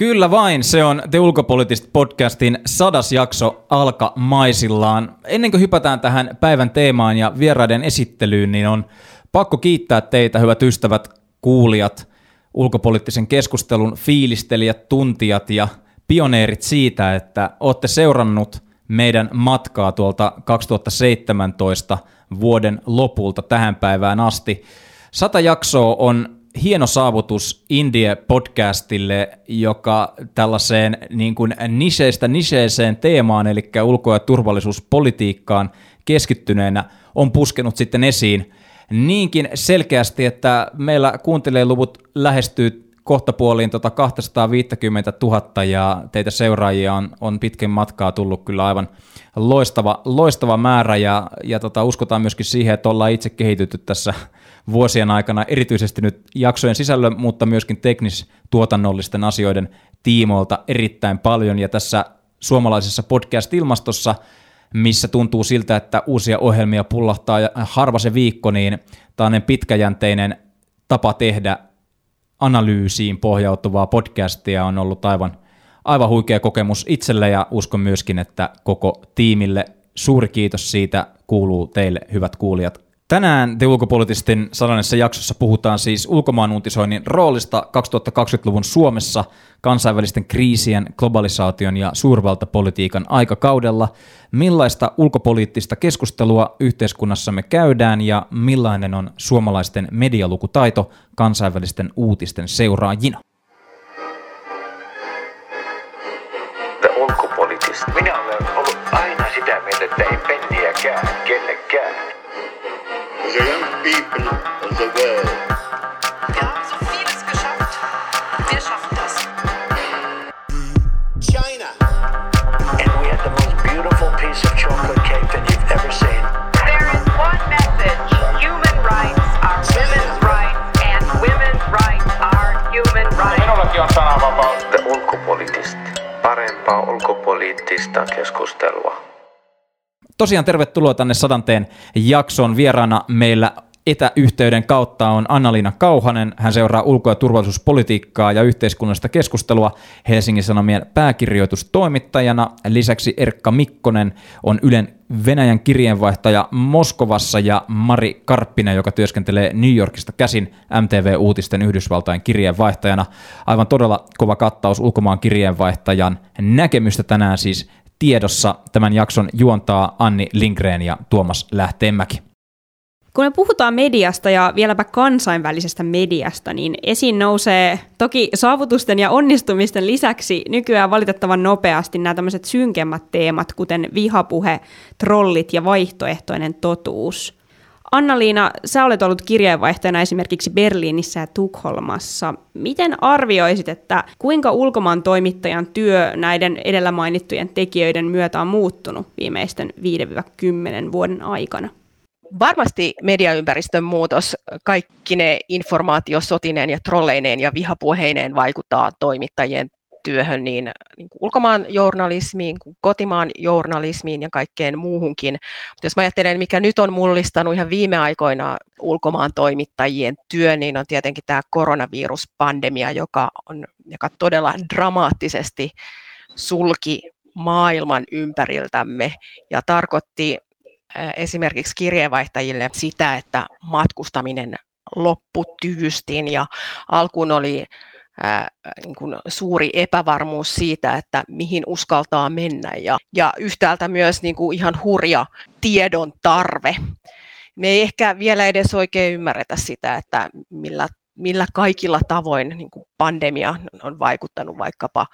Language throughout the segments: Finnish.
Kyllä vain, se on The Ulkopolitisti podcastin 100. jakso alkamaisillaan. Ennen kuin hypätään tähän päivän teemaan ja vieraiden esittelyyn, niin on pakko kiittää teitä, hyvät ystävät, kuulijat, ulkopoliittisen keskustelun fiilistelijät, tuntijat ja pioneerit siitä, että olette seurannut meidän matkaa tuolta 2017 vuoden lopulta tähän päivään asti. 100 jaksoa on hieno saavutus Indie-podcastille, joka tällaiseen niin kuin niseeseen teemaan, eli ulko- ja turvallisuuspolitiikkaan keskittyneenä on puskenut sitten esiin niinkin selkeästi, että meillä kuuntelijaluvut lähestyy kohtapuoliin 250 000 ja teitä seuraajia on pitkin matkaa tullut kyllä aivan loistava määrä ja uskotaan myöskin siihen, että ollaan itse kehitytty tässä vuosien aikana, erityisesti nyt jaksojen sisällön, mutta myöskin teknis-tuotannollisten asioiden tiimoilta erittäin paljon. Ja tässä suomalaisessa podcast-ilmastossa, missä tuntuu siltä, että uusia ohjelmia pullahtaa harva se viikko, niin tällainen pitkäjänteinen tapa tehdä analyysiin pohjautuvaa podcastia on ollut aivan huikea kokemus itselle ja uskon myöskin, että koko tiimille suuri kiitos siitä kuuluu teille, hyvät kuulijat. Tänään The Ulkopolitistin 100. jaksossa puhutaan siis ulkomaan uutisoinnin roolista 2020-luvun Suomessa kansainvälisten kriisien, globalisaation ja suurvaltapolitiikan aikakaudella, millaista ulkopoliittista keskustelua yhteiskunnassamme käydään ja millainen on suomalaisten medialukutaito kansainvälisten uutisten seuraajina. Minä olen ollut aina sitä mieltä, että ei penniäkään kellekään. The young people of the world. Wir haben so vieles geschafft. Wir schaffen das. China. And we had the most beautiful piece of chocolate cake that you've ever seen. There is one message. Human rights are women's rights and women's rights are human rights. Minullakin on sananvapaus. The Ulkopolitisti. Parempaa ulkopoliittista keskustelua. Tosiaan tervetuloa tänne 100. jakson. Vieraana meillä etäyhteyden kautta on Anna-Liina Kauhanen. Hän seuraa ulko- ja turvallisuuspolitiikkaa ja yhteiskunnallista keskustelua Helsingin Sanomien pääkirjoitustoimittajana. Lisäksi Erkka Mikkonen on Ylen Venäjän kirjeenvaihtaja Moskovassa ja Mari Karppinen, joka työskentelee New Yorkista käsin MTV Uutisten Yhdysvaltain kirjeenvaihtajana. Aivan todella kova kattaus ulkomaan kirjeenvaihtajan näkemystä tänään siis tiedossa. Tämän jakson juontaa Anni Lindgren ja Tuomas Lähteenmäki. Kun me puhutaan mediasta ja vieläpä kansainvälisestä mediasta, niin esiin nousee toki saavutusten ja onnistumisten lisäksi nykyään valitettavan nopeasti nämä tämmöiset synkemmät teemat, kuten vihapuhe, trollit ja vaihtoehtoinen totuus. Anna-Liina, sä olet ollut kirjeenvaihtajana esimerkiksi Berliinissä ja Tukholmassa. Miten arvioisit, että kuinka ulkomaan toimittajan työ näiden edellä mainittujen tekijöiden myötä on muuttunut viimeisten 5-10 vuoden aikana? Varmasti mediaympäristön muutos, kaikki ne informaatiosotineen ja trolleineen ja vihapuheineen vaikuttaa toimittajien työhön niin kuin ulkomaan journalismiin, kuin kotimaan journalismiin ja kaikkeen muuhunkin. Mutta jos mä ajattelen, mikä nyt on mullistanut ihan viime aikoina ulkomaan toimittajien työn, niin on tietenkin tämä koronaviruspandemia, joka todella dramaattisesti sulki maailman ympäriltämme ja tarkoitti esimerkiksi kirjeenvaihtajille sitä, että matkustaminen loppui tyystin ja alkuun oli niin kuin suuri epävarmuus siitä, että mihin uskaltaa mennä ja yhtäältä myös niin kuin ihan hurja tiedon tarve. Me ei ehkä vielä edes oikein ymmärretä sitä, että millä kaikilla tavoin niin kuin pandemia on vaikuttanut vaikkapa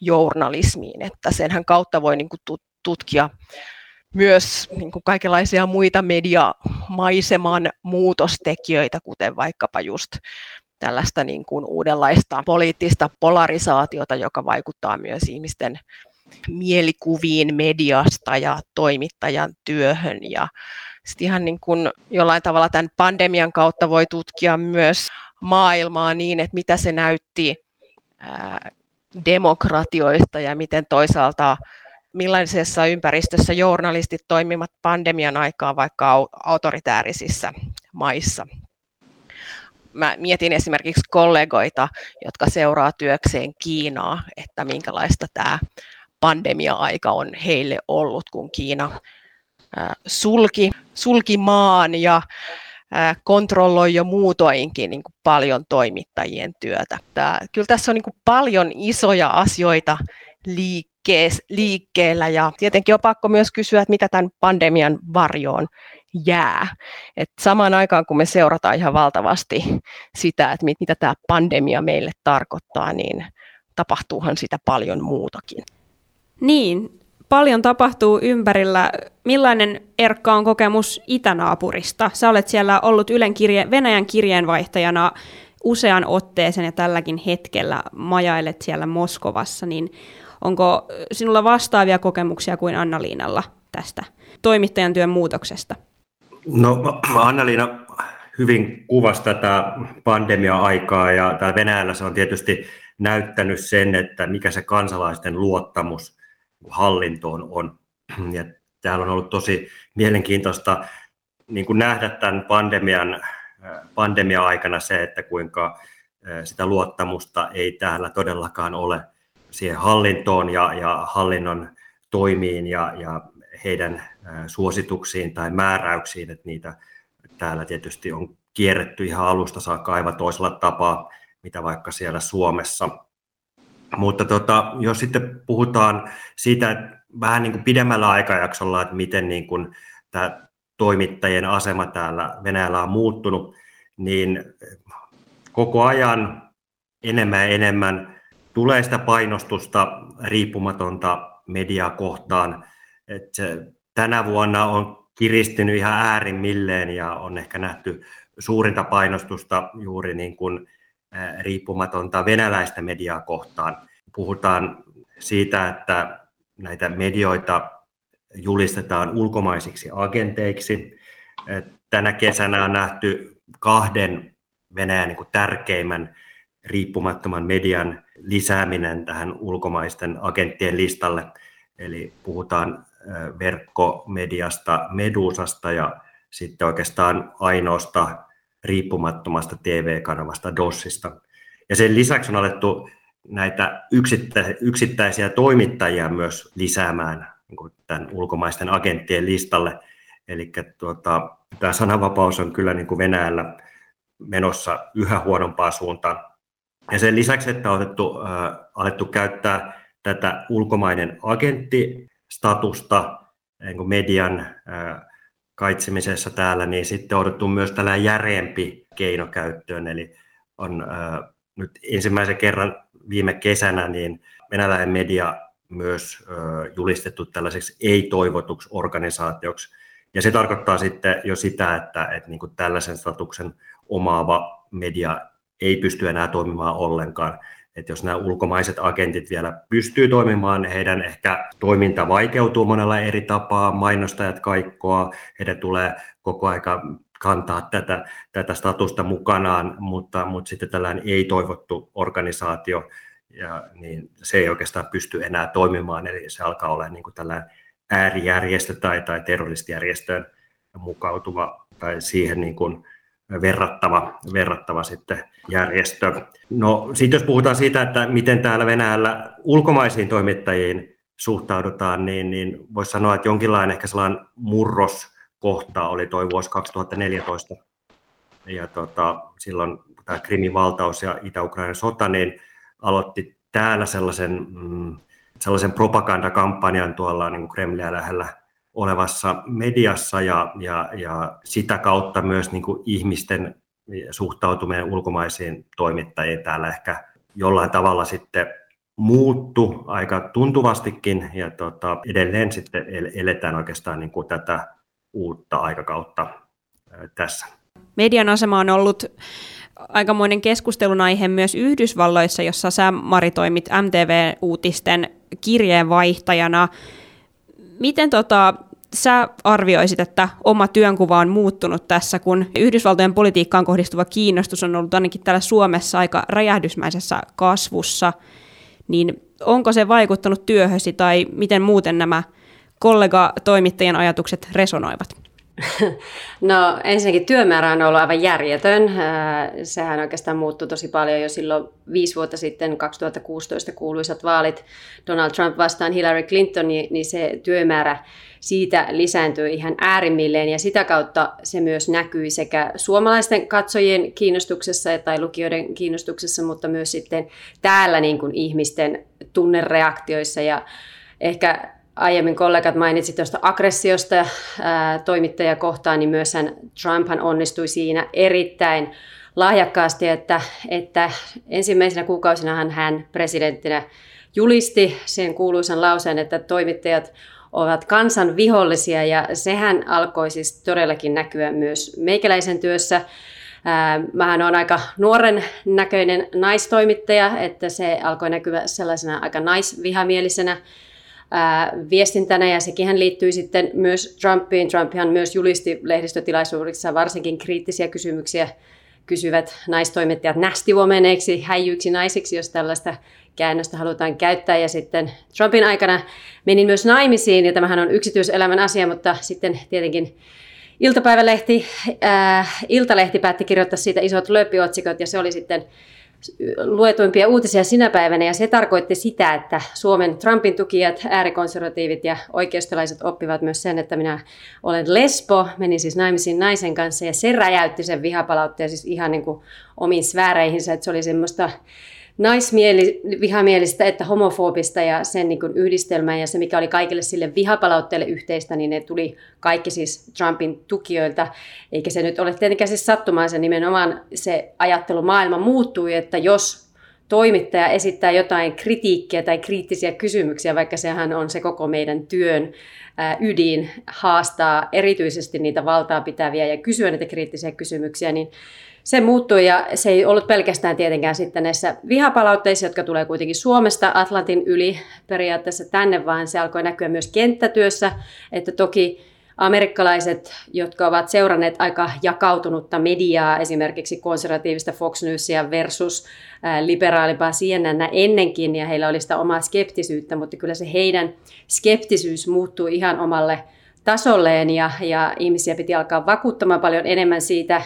journalismiin, että senhän kautta voi niin kuin tutkia myös niin kuin kaikenlaisia muita mediamaiseman muutostekijöitä, kuten vaikkapa just tällaista niin kuin uudenlaista poliittista polarisaatiota, joka vaikuttaa myös ihmisten mielikuviin mediasta ja toimittajan työhön. Ja sitten ihan niin kuin jollain tavalla tämän pandemian kautta voi tutkia myös maailmaa niin, että mitä se näytti demokratioista ja miten toisaalta millaisessa ympäristössä journalistit toimivat pandemian aikaa vaikka autoritäärissä maissa. mä mietin esimerkiksi kollegoita, jotka seuraa työkseen Kiinaa, että minkälaista tämä pandemia-aika on heille ollut, kun Kiina sulki maan ja kontrolloi jo muutoinkin niin kuin paljon toimittajien työtä. Kyllä tässä on niin kuin paljon isoja asioita liikkeellä ja tietenkin on pakko myös kysyä, että mitä tämän pandemian varjoon jää. Et samaan aikaan, kun me seurataan ihan valtavasti sitä, että mitä tämä pandemia meille tarkoittaa, niin tapahtuuhan sitä paljon muutakin. Niin, paljon tapahtuu ympärillä. Millainen, Erkka, on kokemus itänaapurista? Sä olet siellä ollut Ylen Venäjän kirjeenvaihtajana usean otteeseen ja tälläkin hetkellä majailet siellä Moskovassa, niin onko sinulla vastaavia kokemuksia kuin Anna-Liinalla tästä toimittajan työn muutoksesta? No, Anna-Liina hyvin kuvasi tätä pandemia-aikaa ja täällä Venäjällä se on tietysti näyttänyt sen, että mikä se kansalaisten luottamus hallintoon on. Ja täällä on ollut tosi mielenkiintoista niin kuin nähdä tämän pandemia-aikana se, että kuinka sitä luottamusta ei täällä todellakaan ole siihen hallintoon ja hallinnon toimiin ja heidän suosituksiin tai määräyksiin, että niitä täällä tietysti on kierretty ihan alusta saakka aivan toisella tapaa, mitä vaikka siellä Suomessa. Mutta jos sitten puhutaan siitä vähän niin kuin pidemmällä aikajaksolla, että miten niin kuin tämä toimittajien asema täällä Venäjällä on muuttunut, niin koko ajan enemmän ja enemmän tulee sitä painostusta riippumatonta mediaa kohtaan. Että tänä vuonna on kiristynyt ihan äärimmilleen ja on ehkä nähty suurinta painostusta juuri niin kuin riippumatonta venäläistä mediaa kohtaan. Puhutaan siitä, että näitä medioita julistetaan ulkomaisiksi agenteiksi. Tänä kesänä on nähty 2 Venäjän niin kuin tärkeimmän riippumattoman median lisääminen tähän ulkomaisten agenttien listalle. Eli puhutaan verkkomediasta Medusasta ja sitten oikeastaan ainoasta riippumattomasta TV-kanavasta Dossista. Ja sen lisäksi on alettu näitä yksittäisiä toimittajia myös lisäämään niin tämän ulkomaisten agenttien listalle. Eli tämä sananvapaus on kyllä niin kuin Venäjällä menossa yhä huonompaan suuntaan. Ja sen lisäksi, että on alettu käyttää tätä ulkomainen agenttistatusta niin kuin median kaitsemisessa täällä, niin sitten odotettu myös tällainen järeämpi keino käyttöön. Eli on nyt ensimmäisen kerran viime kesänä niin venäläinen media myös julistettu tällaiseksi ei-toivotuksi organisaatioksi. Ja se tarkoittaa sitten jo sitä, että niin kuin tällaisen statuksen omaava media ei pysty enää toimimaan ollenkaan. Että jos nämä ulkomaiset agentit vielä pystyy toimimaan, heidän ehkä toiminta vaikeutuu monella eri tapaa, mainostajat kaikkoa, heidän tulee koko aika kantaa tätä statusta mukanaan, mutta sitten tällainen ei-toivottu organisaatio, niin se ei oikeastaan pysty enää toimimaan, eli se alkaa olla niin kuin tällainen äärijärjestö tai terroristijärjestöön mukautuva tai siihen niin kuin verrattava sitten järjestö. No sitten jos puhutaan siitä, että miten täällä Venäjällä ulkomaisiin toimittajiin suhtaudutaan, niin voisi sanoa, että jonkinlainen ehkä sellainen murroskohta oli toi vuosi 2014. Ja silloin tämä Krimin valtaus ja Itä-Ukrainan sota, niin aloitti täällä sellaisen propagandakampanjan tuolla niin kuin Kremliä lähellä olevassa mediassa ja sitä kautta myös niin kuin ihmisten suhtautuminen ulkomaisiin toimittajiin täällä ehkä jollain tavalla sitten muuttui aika tuntuvastikin ja edelleen sitten eletään oikeastaan niin kuin tätä uutta aikakautta tässä. Median asema on ollut aikamoinen keskustelun aihe myös Yhdysvalloissa, jossa sä, Mari, toimit MTV Uutisten kirjeenvaihtajana. Miten sä arvioisit, että oma työnkuva on muuttunut tässä, kun Yhdysvaltojen politiikkaan kohdistuva kiinnostus on ollut ainakin täällä Suomessa aika räjähdysmäisessä kasvussa, niin onko se vaikuttanut työhösi tai miten muuten nämä kollega-toimittajien ajatukset resonoivat? No ensinnäkin työmäärä on ollut aivan järjetön. Sehän oikeastaan muuttui tosi paljon jo silloin 5 vuotta sitten, 2016 kuuluisat vaalit Donald Trump vastaan Hillary Clinton, niin se työmäärä siitä lisääntyi ihan äärimmilleen ja sitä kautta se myös näkyi sekä suomalaisten katsojien kiinnostuksessa tai lukijoiden kiinnostuksessa, mutta myös sitten täällä niin kuin ihmisten tunnereaktioissa ja ehkä aiemmin kollegat mainitsivat tuosta aggressiosta toimittajia kohtaan, niin myös Trumphan onnistui siinä erittäin lahjakkaasti, että ensimmäisenä kuukausinahan hän presidenttinä julisti sen kuuluisan lauseen, että toimittajat ovat kansan vihollisia ja sehän alkoi siis todellakin näkyä myös meikäläisen työssä. Mähän olen aika nuoren näköinen naistoimittaja, että se alkoi näkyä sellaisena aika naisvihamielisenä viestintänä ja sekin liittyy sitten myös Trumpiin. Trumpihan myös julisti lehdistötilaisuudessa varsinkin kriittisiä kysymyksiä kysyvät naistoimittajat nasty womaneiksi, häijyiksi naisiksi, jos tällaista käännöstä halutaan käyttää. Ja sitten Trumpin aikana menin myös naimisiin ja tämähän on yksityiselämän asia, mutta sitten tietenkin iltapäivälehti, Iltalehti päätti kirjoittaa siitä isot lööpiotsikot ja se oli sitten luetuimpia uutisia sinä päivänä, ja se tarkoitti sitä, että Suomen Trumpin tukijat, äärikonservatiivit ja oikeistolaiset oppivat myös sen, että minä olen lesbo, menin siis naimisiin naisen kanssa, ja se räjäytti sen vihapalautteen siis ihan niin kuin omiin sfääreihinsä, että se oli semmoista naisvihamielistä, että homofobista ja sen niin kuin yhdistelmää, ja se mikä oli kaikille sille vihapalautteelle yhteistä, niin ne tuli kaikki siis Trumpin tukijoilta, eikä se nyt ole tietenkään siis sattumaan, se nimenomaan se ajattelumaailma muuttui, että jos toimittaja esittää jotain kritiikkiä tai kriittisiä kysymyksiä, vaikka sehän on se koko meidän työn ydin, haastaa erityisesti niitä valtaa pitäviä ja kysyä niitä kriittisiä kysymyksiä, niin se muuttui ja se ei ollut pelkästään tietenkään sitten näissä vihapalautteissa, jotka tulee kuitenkin Suomesta Atlantin yli periaatteessa tänne, vaan se alkoi näkyä myös kenttätyössä, että toki amerikkalaiset, jotka ovat seuranneet aika jakautunutta mediaa, esimerkiksi konservatiivista Fox Newsia versus liberaalimpaa CNN ennenkin, ja heillä oli sitä omaa skeptisyyttä, mutta kyllä se heidän skeptisyys muuttuu ihan omalle tasolleen, ja ihmisiä piti alkaa vakuuttamaan paljon enemmän siitä,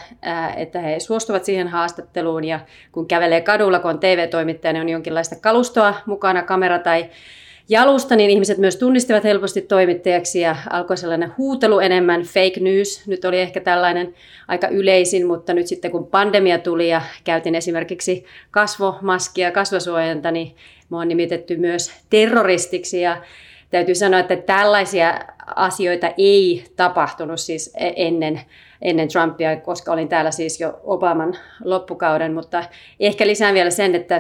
että he suostuvat siihen haastatteluun, ja kun kävelee kadulla, kun on TV-toimittaja, niin on jonkinlaista kalustoa mukana, kamera tai jalusta, niin ihmiset myös tunnistivat helposti toimittajaksi ja alkoi sellainen huutelu enemmän, fake news, nyt oli ehkä tällainen aika yleisin, mutta nyt sitten kun pandemia tuli ja käytin esimerkiksi kasvomaskia, kasvosuojenta, niin minua on nimitetty myös terroristiksi ja täytyy sanoa, että tällaisia asioita ei tapahtunut siis ennen Trumpia, koska olin täällä siis jo Obaman loppukauden, mutta ehkä lisään vielä sen, että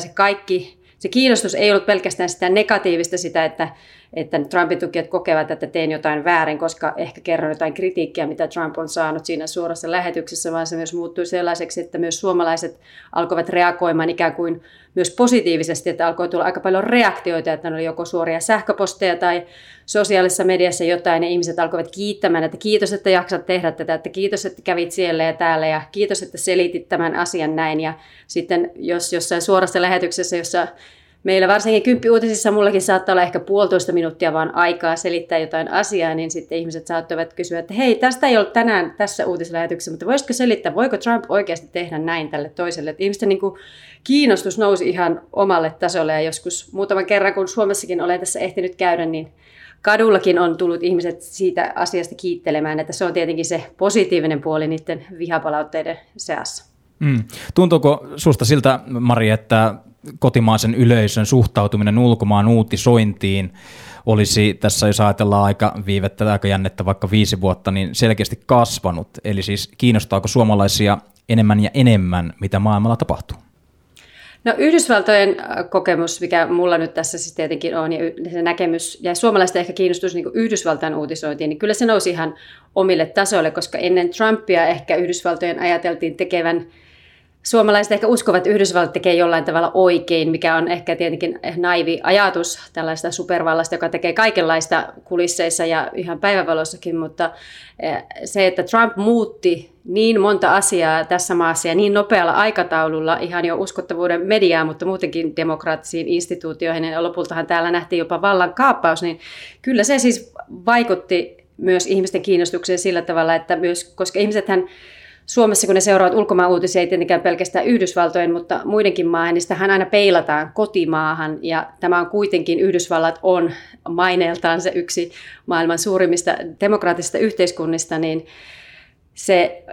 se kiinnostus ei ollut pelkästään sitä negatiivista, sitä, että Trumpin tukijat kokevat, että teen jotain väärin, koska ehkä kerron jotain kritiikkiä, mitä Trump on saanut siinä suorassa lähetyksessä, vaan se myös muuttui sellaiseksi, että myös suomalaiset alkoivat reagoimaan ikään kuin myös positiivisesti, että alkoi tulla aika paljon reaktioita, että ne oli joko suoria sähköposteja tai sosiaalisessa mediassa jotain, ja ihmiset alkoivat kiittämään, että kiitos, että jaksat tehdä tätä, että kiitos, että kävit siellä ja täällä, ja kiitos, että selitit tämän asian näin, ja sitten jos jossain suorassa lähetyksessä, jossa meillä varsinkin 10-uutisissa mullakin saattaa olla ehkä 1,5 minuuttia vaan aikaa selittää jotain asiaa, niin sitten ihmiset saattavat kysyä, että hei, tästä ei ollut tänään tässä uutislähetyksessä, mutta voisitko selittää, voiko Trump oikeasti tehdä näin tälle toiselle? Että ihmisten niin kuin kiinnostus nousi ihan omalle tasolle ja joskus muutaman kerran, kun Suomessakin olen tässä ehtinyt käydä, niin kadullakin on tullut ihmiset siitä asiasta kiittelemään, että se on tietenkin se positiivinen puoli niiden vihapalautteiden seassa. Tuntuuko susta siltä, Mari, että kotimaisen yleisön suhtautuminen ulkomaan uutisointiin olisi tässä, jos ajatellaan aika jännettä vaikka 5 vuotta, niin selkeästi kasvanut? Eli siis kiinnostaako suomalaisia enemmän ja enemmän, mitä maailmalla tapahtuu? No Yhdysvaltojen kokemus, mikä mulla nyt tässä siis tietenkin on, ja se näkemys, ja suomalaisten ehkä kiinnostus niin kuin Yhdysvaltain uutisointiin, niin kyllä se nousi ihan omille tasoille, koska ennen Trumpia ehkä Yhdysvaltojen ajateltiin tekevän, suomalaiset ehkä uskovat, että Yhdysvallat tekee jollain tavalla oikein, mikä on ehkä tietenkin naivi ajatus tällaista supervallasta, joka tekee kaikenlaista kulisseissa ja ihan päivävalossakin, mutta se, että Trump muutti niin monta asiaa tässä maassa ja niin nopealla aikataululla, ihan jo uskottavuuden mediaa, mutta muutenkin demokraattisiin instituutioihin, ja lopultahan täällä nähtiin jopa vallankaappaus, niin kyllä se siis vaikutti myös ihmisten kiinnostukseen sillä tavalla, että myös, koska ihmisethän Suomessa, kun ne seuraavat ulkomaan uutisia, ei tietenkään pelkästään Yhdysvaltojen, mutta muidenkin maahan, niin sitähän aina peilataan kotimaahan. Ja tämä on kuitenkin, Yhdysvallat on maineeltaan se yksi maailman suurimmista demokraattisista yhteiskunnista, niin se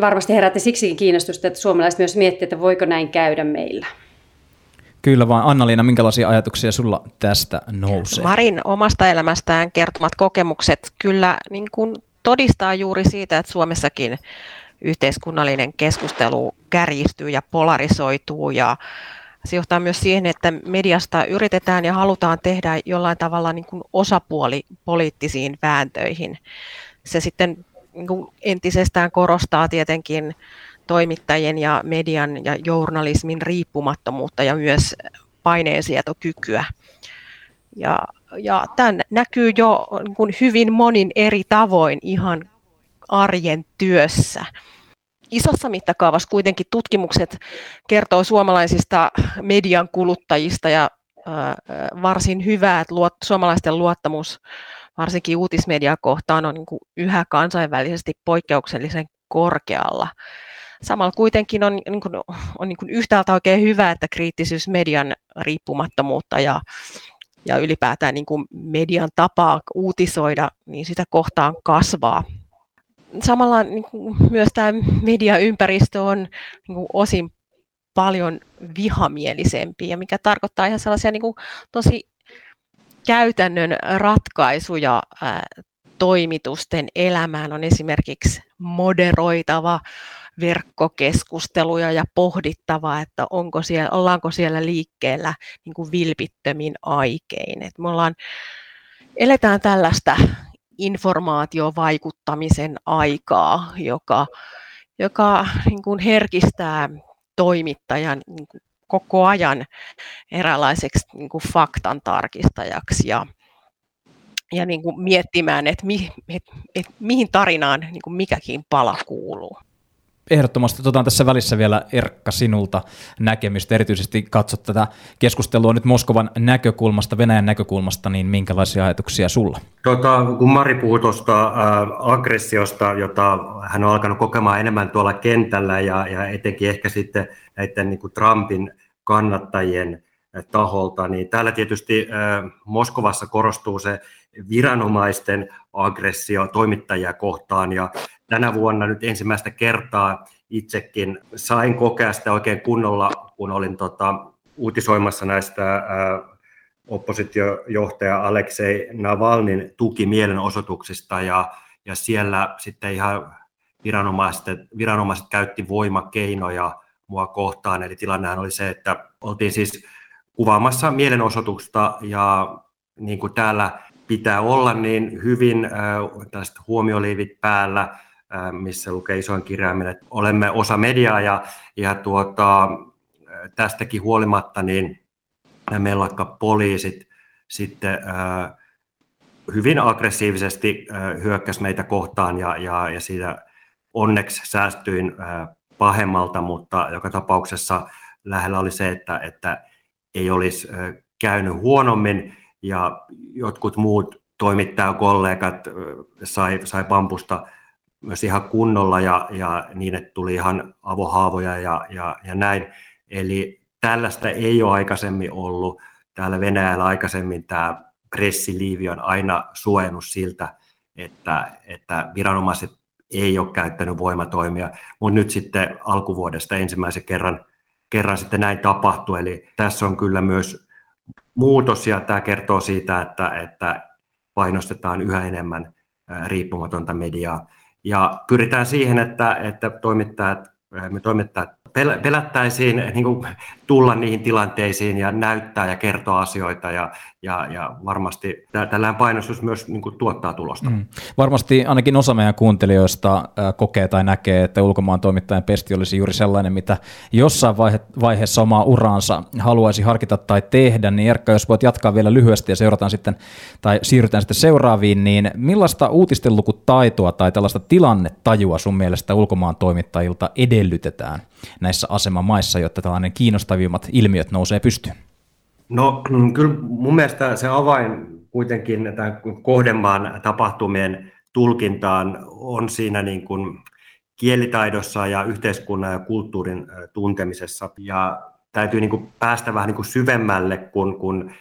varmasti herätti siksikin kiinnostusta, että suomalaiset myös miettivät, että voiko näin käydä meillä. Kyllä vaan. Anna-Liina, minkälaisia ajatuksia sulla tästä nousee? Marin omasta elämästään kertomat kokemukset kyllä niin kuin todistaa juuri siitä, että Suomessakin yhteiskunnallinen keskustelu kärjistyy ja polarisoituu, ja se johtaa myös siihen, että mediasta yritetään ja halutaan tehdä jollain tavalla niin kuin osapuoli poliittisiin vääntöihin. Se sitten niin kuin entisestään korostaa tietenkin toimittajien ja median ja journalismin riippumattomuutta ja myös paineensietokykyä. Ja tämä näkyy jo niin kuin hyvin monin eri tavoin ihan arjen työssä. Isossa mittakaavassa kuitenkin tutkimukset kertoo suomalaisista median kuluttajista ja varsin hyvää, että suomalaisten luottamus varsinkin uutismediaa kohtaan on niin kuin yhä kansainvälisesti poikkeuksellisen korkealla. Samalla kuitenkin on yhtäältä oikein hyvä, että kriittisyys median riippumattomuutta ja ylipäätään niin kuin median tapaa uutisoida, niin sitä kohtaan kasvaa. Samalla niin kuin myös tämä mediaympäristö on niin kuin osin paljon vihamielisempi, ja mikä tarkoittaa ihan sellaisia niin kuin tosi käytännön ratkaisuja toimitusten elämään. On esimerkiksi moderoitava verkkokeskusteluja ja pohdittava, että ollaanko siellä liikkeellä niin kuin vilpittömin aikein. Et me eletään tällaista informaatiovaikuttamisen aikaa, joka niin kuin herkistää toimittajan niin kuin koko ajan eräänlaiseksi niin kuin faktan tarkistajaksi ja niin kuin miettimään, että mihin tarinaan niin kuin mikäkin pala kuuluu. Ehdottomasti otetaan tässä välissä vielä, Erkka, sinulta näkemystä. Erityisesti katsot tätä keskustelua nyt Moskovan näkökulmasta, Venäjän näkökulmasta, niin minkälaisia ajatuksia sulla? Kun Mari puhui tuosta aggressiosta, jota hän on alkanut kokemaan enemmän tuolla kentällä ja etenkin ehkä sitten näiden niin kuin Trumpin kannattajien taholta, niin täällä tietysti Moskovassa korostuu se viranomaisten aggressio toimittajia kohtaan, ja tänä vuonna nyt ensimmäistä kertaa itsekin sain kokea sitä oikein kunnolla, kun olin uutisoimassa näistä oppositiojohtaja Aleksei Navalnyin tukimielenosoituksista, ja siellä sitten ihan viranomaiset käytti voimakeinoja mua kohtaan, eli tilannehan oli se, että oltiin siis kuvaamassa mielenosoitusta, ja niin kuin täällä pitää olla, niin hyvin tästä huomioliivit päällä, missä lukee isoin kirjaimin, että olemme osa mediaa, ja tästäkin huolimatta niin meillä vaikka poliisit sitten hyvin aggressiivisesti hyökkäsi meitä kohtaan, ja siitä onneksi säästyin pahemmalta, mutta joka tapauksessa lähellä oli se, että ei olisi käynyt huonommin, ja jotkut muut toimittajakollegat sai pampusta myös ihan kunnolla, ja niille tuli ihan avohaavoja ja näin. Eli tällaista ei ole aikaisemmin ollut. Täällä Venäjällä aikaisemmin tämä pressiliivi on aina suojannut siltä, että viranomaiset ei ole käyttänyt voimatoimia, mutta nyt sitten alkuvuodesta ensimmäisen kerran sitten näin tapahtui, eli tässä on kyllä myös muutos, ja tämä kertoo siitä, että painostetaan yhä enemmän riippumatonta mediaa. Ja pyritään siihen, että me toimittajat pelättäisiin niin kuin tulla niihin tilanteisiin ja näyttää ja kertoa asioita, ja varmasti tällainen painostus myös niin kuin tuottaa tulosta. Varmasti ainakin osa meidän kuuntelijoista kokee tai näkee, että ulkomaan toimittajan pesti olisi juuri sellainen, mitä jossain vaiheessa omaa uraansa haluaisi harkita tai tehdä, niin Erkka, jos voit jatkaa vielä lyhyesti ja siirrytään sitten seuraaviin, niin millaista uutistenlukutaitoa tai tällaista tilannetajua sun mielestä ulkomaan toimittajilta edellytetään näissä asemamaissa, jotta tällainen kiinnostavimmat ilmiöt nousee pystyyn? No kyllä mun mielestä se avain kuitenkin tämän kohdemaan tapahtumien tulkintaan on siinä niin kuin kielitaidossa ja yhteiskunnan ja kulttuurin tuntemisessa. Ja täytyy niin kuin päästä vähän niin kuin syvemmälle kuin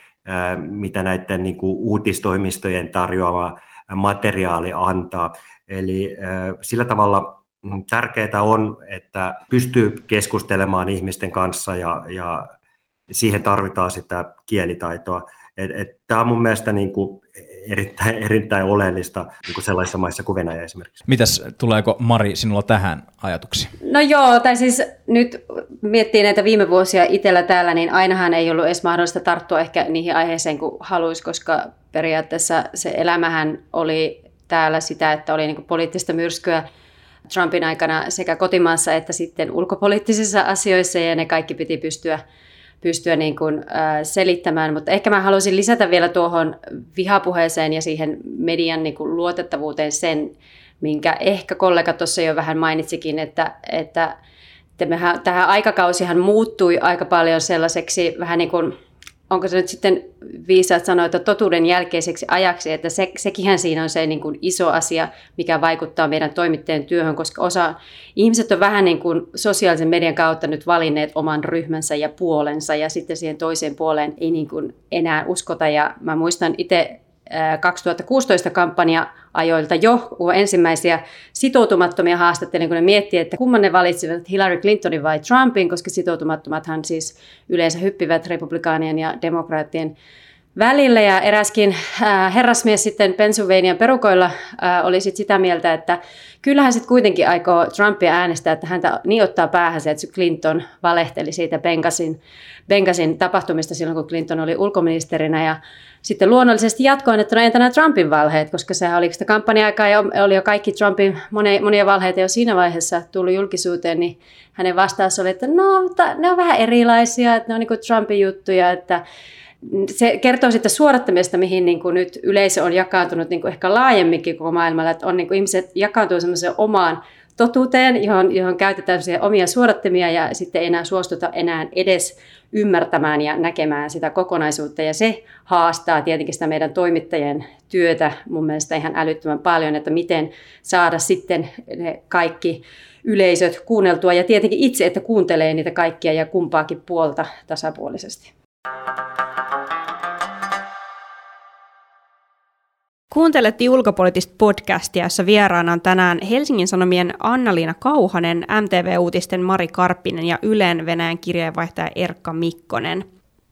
mitä näiden niin kuin uutistoimistojen tarjoama materiaali antaa. Eli sillä tavalla tärkeää on, että pystyy keskustelemaan ihmisten kanssa ja siihen tarvitaan sitä kielitaitoa. Tämä on mun mielestä niin kuin erittäin oleellista niin kuin sellaisissa maissa kuin Venäjä esimerkiksi. Mitäs, tuleeko Mari sinulla tähän ajatuksiin? No joo, tai siis nyt miettii näitä viime vuosia itsellä täällä, niin ainahan ei ollut edes mahdollista tarttua ehkä niihin aiheeseen kuin haluaisi, koska periaatteessa se elämähän oli täällä sitä, että oli niin kuin poliittista myrskyä Trumpin aikana sekä kotimaassa että sitten ulkopoliittisissa asioissa ja ne kaikki piti pystyä niin kuin selittämään, mutta ehkä mä haluaisin lisätä vielä tuohon vihapuheeseen ja siihen median niin kuin luotettavuuteen sen, minkä ehkä kollega tuossa jo vähän mainitsikin, että mehän, tähän aikakausihan muuttui aika paljon sellaiseksi vähän niin kuin, onko se nyt sitten viisaat sanoa, että totuuden jälkeiseksi ajaksi, että sekinhän siinä on se niin kuin iso asia, mikä vaikuttaa meidän toimittajien työhön, koska osa ihmiset on vähän niin kuin sosiaalisen median kautta nyt valinneet oman ryhmänsä ja puolensa, ja sitten siihen toiseen puoleen ei niin kuin enää uskota, ja mä muistan itse 2016 kampanja-ajoilta jo ensimmäisiä sitoutumattomia haastattelin, kun ne miettii, että kumman ne valitsivat, Hillary Clintonin vai Trumpin, koska sitoutumattomathan siis yleensä hyppivät republikaanien ja demokraattien välillä. Ja eräskin herrasmies sitten Pennsylvanian perukoilla oli sitä mieltä, että kyllähän sitten kuitenkin aikoo Trumpia äänestää, että häntä niin ottaa päähän se, että Clinton valehteli siitä Benghazin tapahtumista silloin, kun Clinton oli ulkoministerinä. Ja sitten luonnollisesti jatkoin, että no entä nämä Trumpin valheet, koska sehän oli sitä kampanja-aikaa ja oli jo kaikki Trumpin monia valheita jo siinä vaiheessa tullut julkisuuteen, niin hänen vastaus oli, että no, mutta ne on vähän erilaisia, että ne on niin kuin Trumpin juttuja, että se kertoo sitten suodattamista, mihin niin kuin nyt yleisö on jakaantunut niin kuin ehkä laajemminkin koko maailmalla, että on niin kuin ihmiset jakaantuu semmoiseen omaan totuuteen, johon käytetään omia suodattimia ja sitten ei enää suostuta edes ymmärtämään ja näkemään sitä kokonaisuutta. Ja se haastaa tietenkin sitä meidän toimittajien työtä mun mielestä ihan älyttömän paljon, että miten saada sitten ne kaikki yleisöt kuunneltua ja tietenkin itse, että kuuntelee niitä kaikkia ja kumpaakin puolta tasapuolisesti. Kuuntelettiin Ulkopoliittista-podcastia, jossa vieraana on tänään Helsingin Sanomien Anna-Liina Kauhanen, MTV Uutisten Mari Karppinen ja Ylen Venäjän kirjeenvaihtaja Erkka Mikkonen.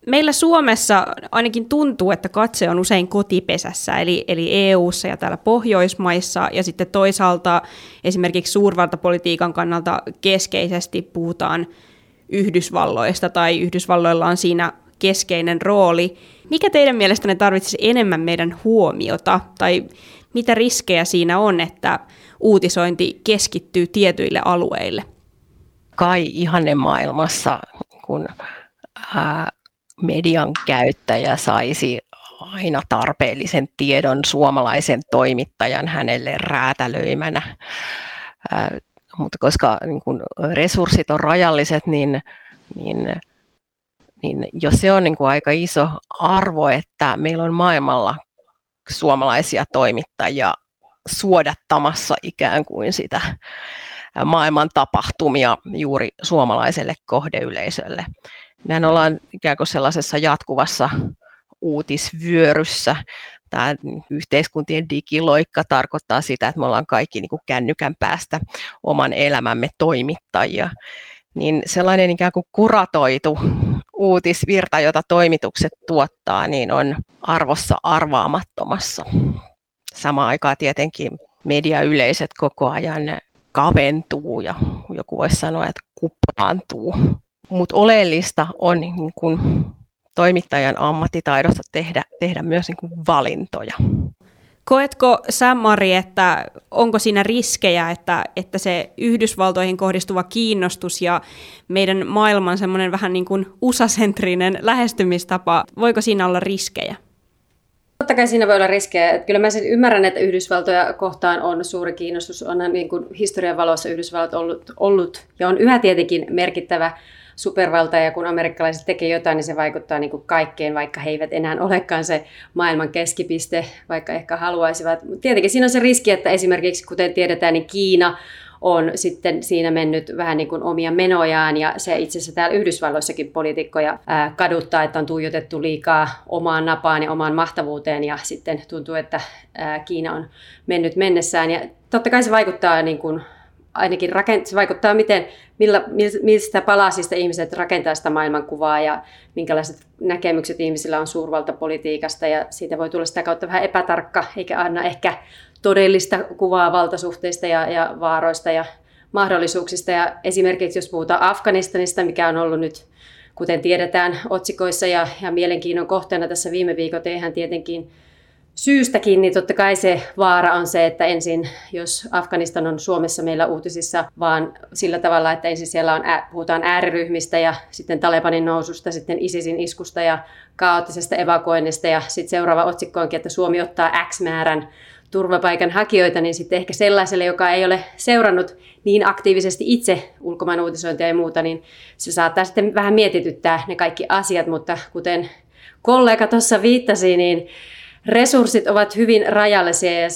Meillä Suomessa ainakin tuntuu, että katse on usein kotipesässä, eli EU:ssa ja täällä Pohjoismaissa, ja sitten toisaalta esimerkiksi suurvaltapolitiikan kannalta keskeisesti puhutaan Yhdysvalloista, tai Yhdysvalloilla on siinä keskeinen rooli. Mikä teidän mielestänne tarvitsisi enemmän meidän huomiota, tai mitä riskejä siinä on, että uutisointi keskittyy tietyille alueille? Kai ihannemaailmassa kun median käyttäjä saisi aina tarpeellisen tiedon suomalaisen toimittajan hänelle räätälöimänä. Mutta koska niin kun resurssit on rajalliset, niin jos se on niin kuin aika iso arvo, että meillä on maailmalla suomalaisia toimittajia suodattamassa ikään kuin sitä maailman tapahtumia juuri suomalaiselle kohdeyleisölle. Mehän ollaan ikään kuin sellaisessa jatkuvassa uutisvyöryssä. Tämä yhteiskuntien digiloikka tarkoittaa sitä, että me ollaan kaikki niin kuin kännykän päästä oman elämämme toimittajia. Niin sellainen ikään kuin kuratoitu uutisvirta, jota toimitukset tuottaa, niin on arvossa arvaamattomassa. Samaan aikaan tietenkin mediayleiset koko ajan kaventuu ja joku voisi sanoa, että kuplaantuu. Mutta oleellista on niin kun toimittajan ammattitaidossa tehdä myös niin kun valintoja. Koetko sä, Mari, että onko siinä riskejä, että se Yhdysvaltoihin kohdistuva kiinnostus ja meidän maailman semmoinen vähän niin kuin USA-sentrinen lähestymistapa, voiko siinä olla riskejä? Totta kai siinä voi olla riskejä. Kyllä mä sen ymmärrän, että Yhdysvaltoja kohtaan on suuri kiinnostus. Onhan niin kuin historian valossa Yhdysvallat ollut ja on yhä tietenkin merkittävä supervalta ja kun amerikkalaiset tekee jotain, niin se vaikuttaa niin kuin kaikkeen, vaikka he eivät enää olekaan se maailman keskipiste, vaikka ehkä haluaisivat. Tietenkin siinä on se riski, että esimerkiksi kuten tiedetään, niin Kiina on sitten siinä mennyt vähän niin kuin omia menojaan, ja se itse asiassa täällä Yhdysvalloissakin poliitikkoja kaduttaa, että on tuijotettu liikaa omaan napaan ja omaan mahtavuuteen, ja sitten tuntuu, että Kiina on mennyt mennessään. Ja totta kai se vaikuttaa niin kuin ainakin se vaikuttaa, mistä palasista ihmiset rakentaa sitä maailmankuvaa ja minkälaiset näkemykset ihmisillä on suurvaltapolitiikasta. Ja siitä voi tulla sitä kautta vähän epätarkka, eikä anna ehkä todellista kuvaa valtasuhteista ja vaaroista ja mahdollisuuksista. Ja esimerkiksi jos puhutaan Afganistanista, mikä on ollut nyt, kuten tiedetään, otsikoissa ja mielenkiinnon kohteena tässä viime viikot, eihän tietenkin syystäkin, niin totta kai se vaara on se, että ensin, jos Afganistan on Suomessa meillä uutisissa, vaan sillä tavalla, että ensin siellä on, puhutaan ääriryhmistä ja sitten Talibanin noususta, sitten ISISin iskusta ja kaoottisesta evakuoinnista ja sitten seuraava otsikko onkin, että Suomi ottaa X määrän turvapaikanhakijoita, niin sitten ehkä sellaiselle, joka ei ole seurannut niin aktiivisesti itse ulkomaan uutisointia ja muuta, niin se saattaa sitten vähän mietityttää ne kaikki asiat, mutta kuten kollega tuossa viittasi, niin resurssit ovat hyvin rajallisia ja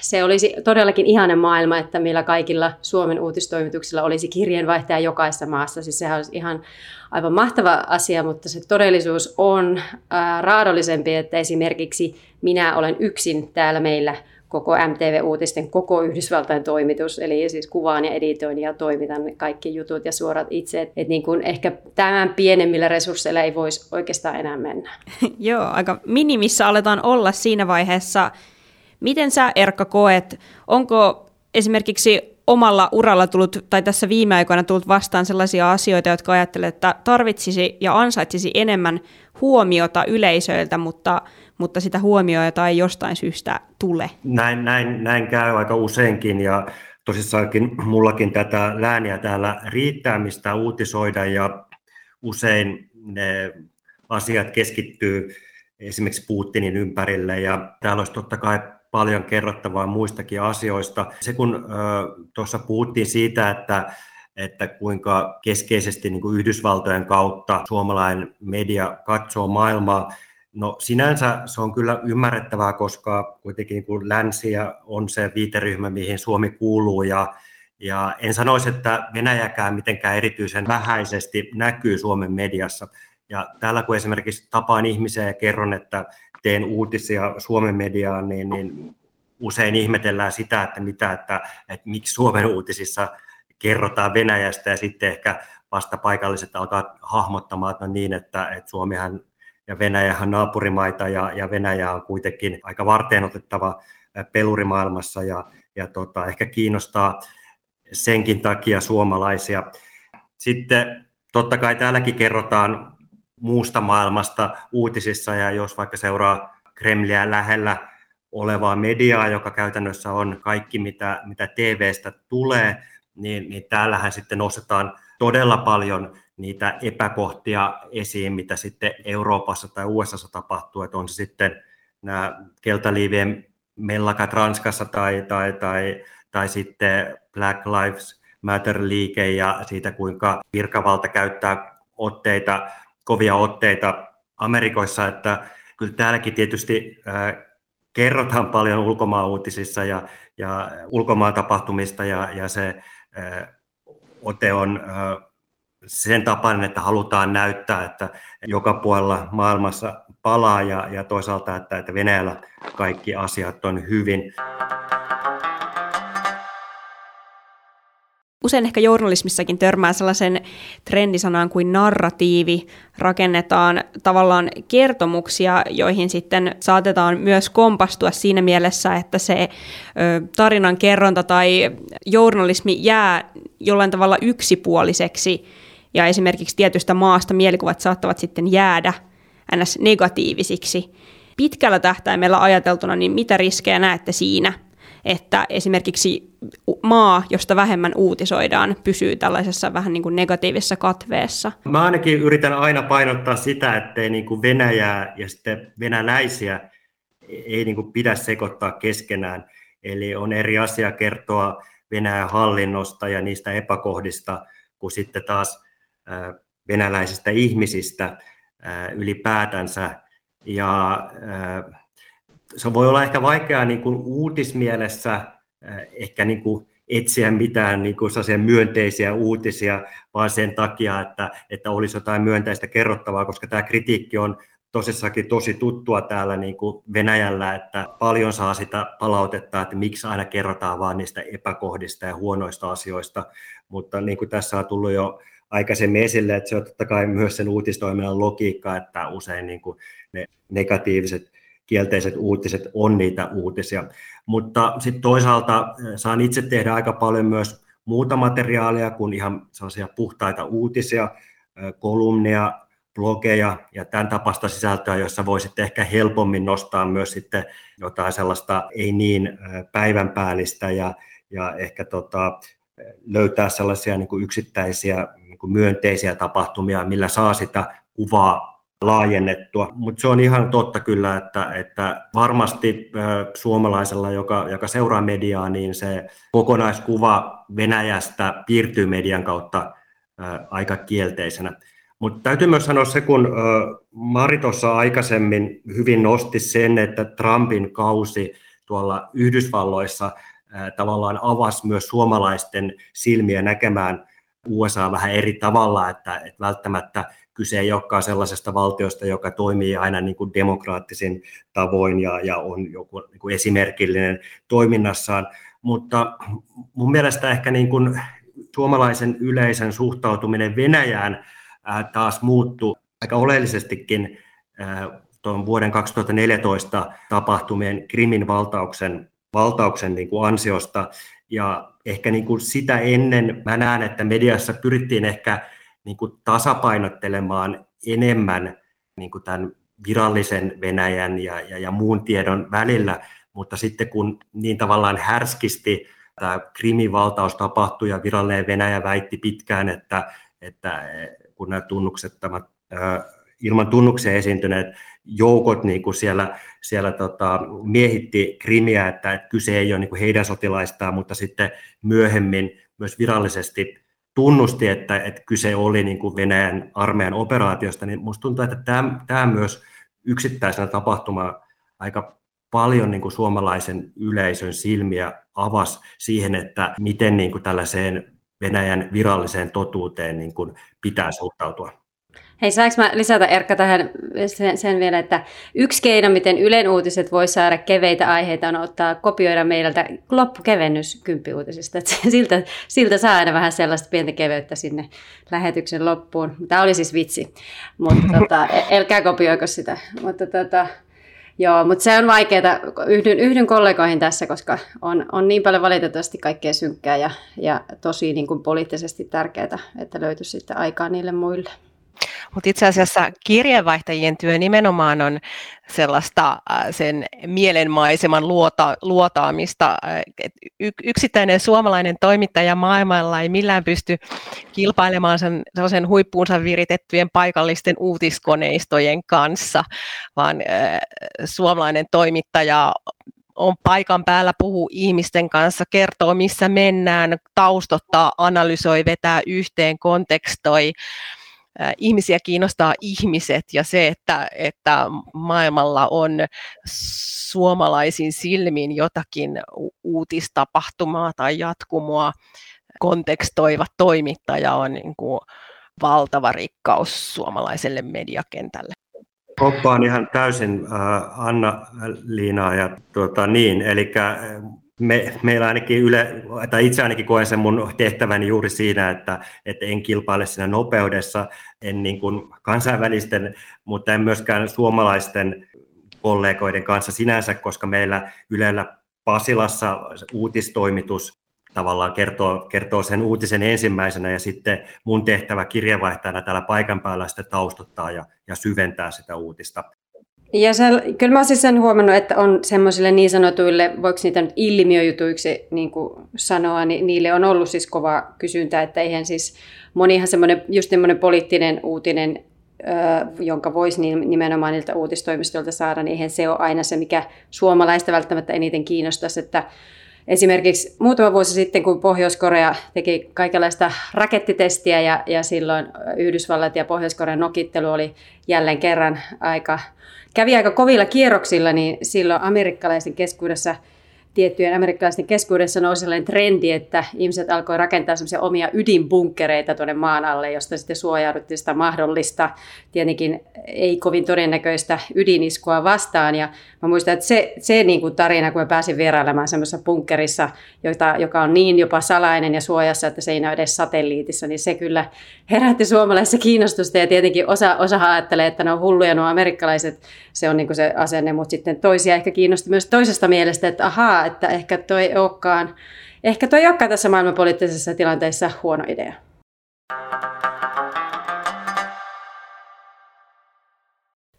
se olisi todellakin ihanen maailma, että meillä kaikilla Suomen uutistoimituksilla olisi kirjeenvaihtaja jokaisessa maassa. Siis sehän olisi ihan aivan mahtava asia, mutta se todellisuus on raadollisempi, että esimerkiksi minä olen yksin täällä meillä koko MTV Uutisten, koko Yhdysvaltain toimitus, eli siis kuvaan ja editoin ja toimitan kaikki jutut ja suorat itse. Että niin kuin ehkä tämän pienemmillä resursseilla ei voisi oikeastaan enää mennä. Joo, aika minimissä aletaan olla siinä vaiheessa. Miten sä, Erkka, koet, onko esimerkiksi omalla uralla tullut, tai tässä viime aikoina tullut vastaan sellaisia asioita, jotka ajattelet, että tarvitsisi ja ansaitsisi enemmän huomiota yleisöiltä, mutta sitä huomiota ei jostain syystä tule. Näin käy aika useinkin, ja tosissaankin mullakin tätä lääniä täällä riittää, mistä uutisoida, ja usein ne asiat keskittyy esimerkiksi Putinin ympärille, ja täällä olisi totta kai paljon kerrottavaa muistakin asioista. Se kun tuossa puhuttiin siitä, että kuinka keskeisesti niin kuin Yhdysvaltojen kautta suomalainen media katsoo maailmaa, no sinänsä se on kyllä ymmärrettävää, koska kuitenkin kun länsiä on se viiteryhmä, mihin Suomi kuuluu, ja en sanoisi, että Venäjäkään mitenkään erityisen vähäisesti näkyy Suomen mediassa. Ja täällä kun esimerkiksi tapaan ihmisiä ja kerron, että teen uutisia Suomen mediaan, niin usein ihmetellään sitä, että miksi Suomen uutisissa kerrotaan Venäjästä, ja sitten ehkä vasta paikalliset alkaa hahmottamaan niin, että Suomihan ja Venäjähän naapurimaita, ja Venäjä on kuitenkin aika varteenotettava peluri maailmassa, ja ehkä kiinnostaa senkin takia suomalaisia. Sitten totta kai täälläkin kerrotaan muusta maailmasta uutisissa, ja jos vaikka seuraa Kremliä lähellä olevaa mediaa, joka käytännössä on kaikki, mitä TV:stä tulee, niin täällähän sitten nostetaan todella paljon niitä epäkohtia esiin, mitä sitten Euroopassa tai USAssa tapahtuu, että on se sitten nämä keltaliivien mellakat Ranskassa tai sitten Black Lives Matter-liike ja siitä, kuinka virkavalta käyttää kovia otteita Amerikoissa, että kyllä täälläkin tietysti kerrotaan paljon ulkomaan uutisissa ja ulkomaan tapahtumista, ja se ote on sen tapainen, että halutaan näyttää, että joka puolella maailmassa palaa, ja toisaalta, että Venäjällä kaikki asiat on hyvin. Usein ehkä journalismissakin törmää sellaisen trendisanaan kuin narratiivi. Rakennetaan tavallaan kertomuksia, joihin sitten saatetaan myös kompastua siinä mielessä, että se tarinan kerronta tai journalismi jää jollain tavalla yksipuoliseksi. Ja esimerkiksi tietystä maasta mielikuvat saattavat sitten jäädä ns. Negatiivisiksi. Pitkällä tähtäimellä ajateltuna, niin mitä riskejä näette siinä, että esimerkiksi maa, josta vähemmän uutisoidaan, pysyy tällaisessa vähän niin kuin negatiivisessa katveessa? Mä ainakin yritän aina painottaa sitä, ettei niin kuin Venäjää ja sitten venäläisiä ei niin kuin pidä sekoittaa keskenään. Eli on eri asia kertoa Venäjän hallinnosta ja niistä epäkohdista, kun sitten taas venäläisistä ihmisistä ylipäätänsä. Ja se voi olla ehkä vaikeaa niin kuin uutismielessä ehkä niin kuin etsiä mitään niin kuin myönteisiä uutisia, vaan sen takia, että olisi jotain myönteistä kerrottavaa, koska tämä kritiikki on tosissakin tosi tuttua täällä niin kuin Venäjällä, että paljon saa sitä palautetta, että miksi aina kerrotaan vaan niistä epäkohdista ja huonoista asioista, mutta niin kuin tässä on tullut jo aikaisemmin esille, että se on totta kai myös sen uutistoiminnan logiikka, että usein niin kuin ne negatiiviset, kielteiset uutiset on niitä uutisia, mutta sitten toisaalta saan itse tehdä aika paljon myös muuta materiaalia kuin ihan sellaisia puhtaita uutisia, kolumnia, blogeja ja tämän tapasta sisältöä, jossa voi sitten ehkä helpommin nostaa myös sitten jotain sellaista ei niin päivänpäällistä ja ehkä löytää sellaisia niin kuin yksittäisiä niin kuin myönteisiä tapahtumia, millä saa sitä kuvaa laajennettua. Mutta se on ihan totta kyllä, että varmasti suomalaisella, joka seuraa mediaa, niin se kokonaiskuva Venäjästä piirtyy median kautta aika kielteisenä. Mutta täytyy myös sanoa se, kun Mari tuossa aikaisemmin hyvin nosti sen, että Trumpin kausi tuolla Yhdysvalloissa tavallaan avasi myös suomalaisten silmiä näkemään USA vähän eri tavalla, että välttämättä kyse ei olekaan sellaisesta valtiosta, joka toimii aina niin kuin demokraattisin tavoin ja on joku niin kuin esimerkillinen toiminnassaan, mutta mun mielestä ehkä niin kuin suomalaisen yleisen suhtautuminen Venäjään taas muuttui aika oleellisestikin tuon vuoden 2014 tapahtumien Krimin valtauksen niin kuin ansiosta, ja ehkä niin kuin sitä ennen mä näen, että mediassa pyrittiin ehkä niin kuin tasapainottelemaan enemmän niin kuin tämän virallisen Venäjän ja muun tiedon välillä, mutta sitten kun niin tavallaan härskisti tämä Krimin valtaus tapahtui ja virallinen Venäjä väitti pitkään, että kun nämä tunnuksettomat, ilman tunnuksia esiintyneet joukot niin kuin siellä miehitti Krimiä, että kyse ei ole niin kuin heidän sotilaistaan, mutta sitten myöhemmin myös virallisesti tunnusti, että kyse oli niin kuin Venäjän armeijan operaatiosta, niin minusta tuntuu, että tämä myös yksittäisenä tapahtumana aika paljon niin kuin suomalaisen yleisön silmiä avasi siihen, että miten niin kuin tällaiseen Venäjän viralliseen totuuteen niin kuin pitää suhtautua. Hei, saanko mä lisätä, Erkka, tähän sen vielä, että yksi keino, miten Ylen uutiset voi saada keveitä aiheita, on kopioida meiltä loppukevennys Kymppi-uutisista. Siltä saa aina vähän sellaista pientä keveyttä sinne lähetyksen loppuun. Tämä oli siis vitsi, mutta älkää kopioiko sitä. Mutta se on vaikeaa. Yhdyn kollegoihin tässä, koska on niin paljon valitettavasti kaikkea synkkää ja tosi niin kuin poliittisesti tärkeää, että löytyisi sitten aikaa niille muille. Mutta itse asiassa kirjeenvaihtajien työ nimenomaan on sellaista sen mielenmaiseman luotaamista. Yksittäinen suomalainen toimittaja maailmalla ei millään pysty kilpailemaan sen huippuunsa viritettyjen paikallisten uudiskoneistojen kanssa, vaan suomalainen toimittaja on paikan päällä, puhuu ihmisten kanssa, kertoo missä mennään, taustottaa, analysoi, vetää yhteen, kontekstoi. Ihmisiä kiinnostaa ihmiset ja se, että maailmalla on suomalaisin silmin jotakin uutistapahtumaa tai jatkumoa kontekstoiva toimittaja on niin kuin valtava rikkaus suomalaiselle mediakentälle. Koppaan ihan täysin Anna-Liinaa ja elikkä meillä ainakin itse ainakin koen sen mun tehtäväni juuri siinä, että en kilpaile siinä nopeudessa, en niin kuin kansainvälisten, mutta en myöskään suomalaisten kollegoiden kanssa sinänsä, koska meillä Ylellä Pasilassa uutistoimitus tavallaan kertoo sen uutisen ensimmäisenä ja sitten mun tehtävä kirjeenvaihtajana täällä paikan päällä sitten taustottaa ja syventää sitä uutista. Ja kyllä mä siis sen huomannut, että on semmoisille niin sanotuille, voiko niitä nyt ilmiöjutuiksi niin kuin sanoa, niin niille on ollut siis kovaa kysyntää, että eihän siis monihan semmoinen poliittinen uutinen, jonka voisi nimenomaan niiltä uutistoimistolta saada, niin eihän se ole aina se, mikä suomalaista välttämättä eniten kiinnostaisi, Esimerkiksi muutama vuosi sitten, kun Pohjois-Korea teki kaikenlaista rakettitestiä ja silloin Yhdysvallat ja Pohjois-Korean nokittelu oli jälleen kerran kävi aika kovilla kierroksilla, niin silloin tiettyjen amerikkalaisten keskuudessa nousi sellainen trendi, että ihmiset alkoi rakentaa semmoisia omia ydinbunkkereita tuonne maan alle, josta sitten suojauduttiin sitä mahdollista, tietenkin ei kovin todennäköistä ydiniskua vastaan. Ja mä muistan, että se niin kuin tarina, kun mä pääsin vierailemaan semmoisessa bunkkerissa, joka on niin jopa salainen ja suojassa, että se ei näy edes satelliitissa, niin se kyllä herätti suomalaisessa kiinnostusta. Ja tietenkin osa ajattelee, että ne on hulluja nuo amerikkalaiset, se on niin kuin se asenne, mutta sitten toisia ehkä kiinnosti myös toisesta mielestä, että ahaa, että ehkä toi ei olekaan tässä maailmanpoliittisessa tilanteessa huono idea.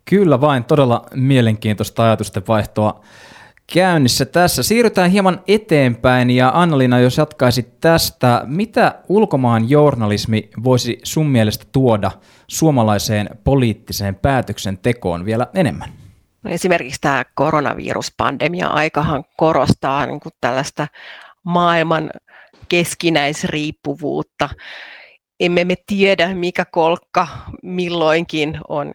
Kyllä vain, todella mielenkiintoista ajatusten vaihtoa käynnissä tässä. Siirrytään hieman eteenpäin ja Anna-Liina, jos jatkaisit tästä, mitä ulkomaan journalismi voisi sun mielestä tuoda suomalaiseen poliittiseen päätöksentekoon vielä enemmän? No esimerkiksi tämä koronaviruspandemia-aikahan korostaa niin kuin tällaista maailman keskinäisriippuvuutta. Emme me tiedä, mikä kolkka milloinkin on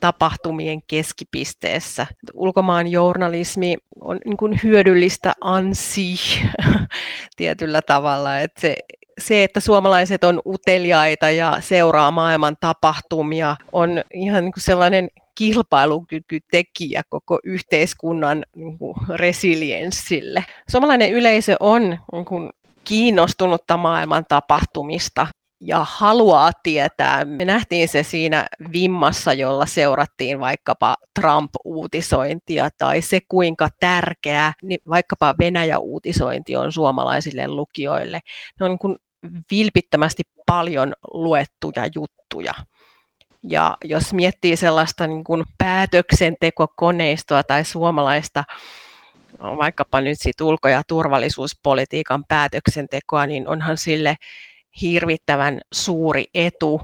tapahtumien keskipisteessä. Ulkomaan journalismi on niin kuin hyödyllistä ansi tietyllä tavalla, että se, että suomalaiset on uteliaita ja seuraa maailman tapahtumia, on ihan niin kuin sellainen kilpailukykytekijä koko yhteiskunnan niin kuin resilienssille. Suomalainen yleisö on niin kuin kiinnostunutta maailman tapahtumista ja haluaa tietää. Me nähtiin se siinä vimmassa, jolla seurattiin vaikkapa Trump-uutisointia tai se, kuinka tärkeää niin vaikkapa Venäjä-uutisointi on suomalaisille lukijoille. Ne on niin kuin vilpittömästi paljon luettuja juttuja. Ja jos miettii sellaista niin kuin päätöksentekokoneistoa tai suomalaista, vaikkapa nyt siitä ulko- ja turvallisuuspolitiikan päätöksentekoa, niin onhan sille hirvittävän suuri etu,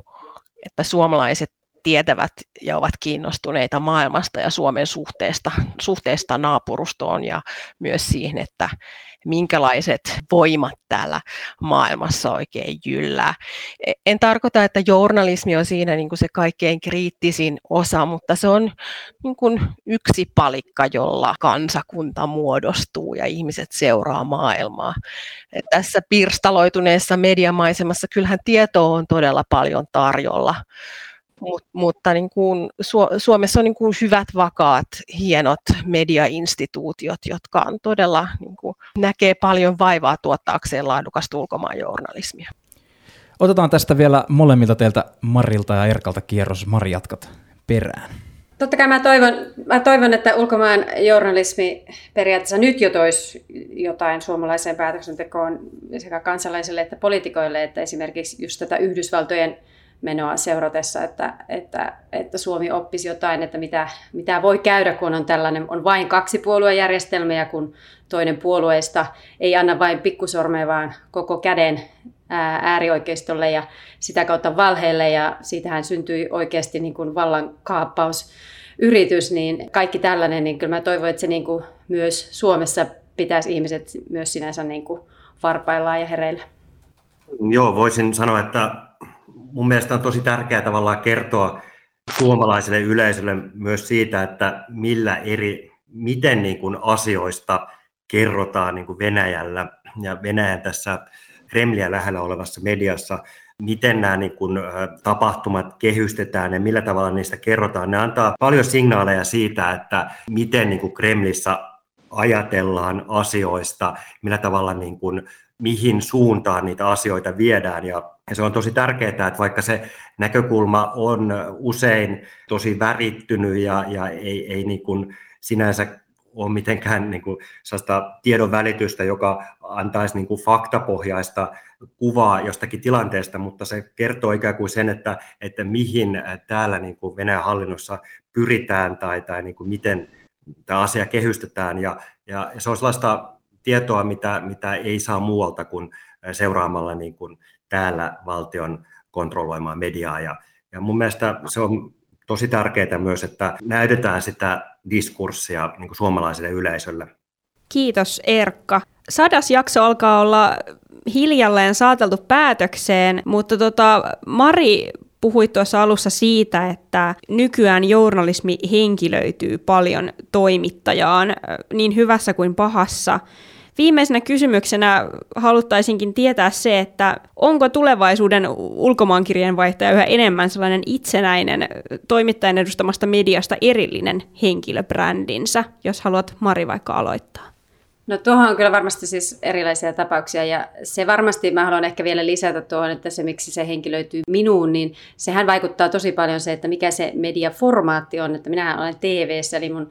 että suomalaiset tietävät ja ovat kiinnostuneita maailmasta ja Suomen suhteesta naapurustoon ja myös siihen, että minkälaiset voimat täällä maailmassa oikein jyllää. En tarkoita, että journalismi on siinä niin kuin se kaikkein kriittisin osa, mutta se on niin kuin yksi palikka, jolla kansakunta muodostuu ja ihmiset seuraa maailmaa. Tässä pirstaloituneessa mediamaisemassa kyllähän tietoa on todella paljon tarjolla. Mutta niin kuin Suomessa on niin kuin hyvät, vakaat, hienot mediainstituutiot, jotka on todella niin kuin, näkee paljon vaivaa tuottaakseen laadukasta ulkomaanjournalismia. Otetaan tästä vielä molemmilta teiltä, Marilta ja Erkalta, kierros. Mari, jatkat perään. Totta kai mä toivon, että ulkomaan journalismi periaatteessa nyt jo toisi jotain suomalaiseen päätöksentekoon sekä kansalaisille että poliitikoille, että esimerkiksi just tätä Yhdysvaltojen menoa seuratessa, että Suomi oppisi jotain, että mitä voi käydä, kun on vain kaksi puoluejärjestelmää ja kun toinen puolueista ei anna vain pikkusormea, vaan koko käden äärioikeistolle ja sitä kautta valheelle, ja siitähän syntyi oikeasti niin kuin vallankaappausyritys, niin kaikki tällainen, niin kyllä mä toivon, että se niin kuin myös Suomessa pitäisi ihmiset myös sinänsä niin kuin varpaillaan ja hereillä. Joo, voisin sanoa, että mun mielestä on tosi tärkeää tavallaan kertoa suomalaiselle yleisölle myös siitä, että miten niin kuin asioista kerrotaan niin kuin Venäjällä ja Venäjän tässä Kremliä lähellä olevassa mediassa, miten nämä niin kuin tapahtumat kehystetään ja millä tavalla niistä kerrotaan. Ne antaa paljon signaaleja siitä, että miten niin kuin Kremlissä ajatellaan asioista, millä tavalla niin kuin mihin suuntaan niitä asioita viedään, ja se on tosi tärkeää, että vaikka se näkökulma on usein tosi värittynyt ja ei niin kuin sinänsä ole mitenkään niin kuin sellaista tiedonvälitystä, joka antaisi niin kuin faktapohjaista kuvaa jostakin tilanteesta, mutta se kertoo ikään kuin sen, että mihin täällä niin kuin Venäjän hallinnossa pyritään tai niin kuin miten tämä asia kehystetään, ja se on sellaista tietoa, mitä ei saa muualta kuin seuraamalla niin kuin täällä valtion kontrolloimaa mediaa. Ja mun mielestä se on tosi tärkeää myös, että näytetään sitä diskurssia niin kuin suomalaiselle yleisölle. Kiitos Erkka. 100. jakso alkaa olla hiljalleen saateltu päätökseen, mutta Mari puhui tuossa alussa siitä, että nykyään journalismi henkilöityy paljon toimittajaan, niin hyvässä kuin pahassa. Viimeisenä kysymyksenä haluttaisinkin tietää se, että onko tulevaisuuden ulkomaankirjeenvaihtaja yhä enemmän sellainen itsenäinen, toimittajan edustamasta mediasta erillinen henkilöbrändinsä, jos haluat Mari vaikka aloittaa? No tuohon on kyllä varmasti siis erilaisia tapauksia ja se varmasti, mä haluan ehkä vielä lisätä tuohon, että se miksi se henkilöityy minuun, niin sehän vaikuttaa tosi paljon se, että mikä se mediaformaatti on, että minähän olen TV:ssä, eli mun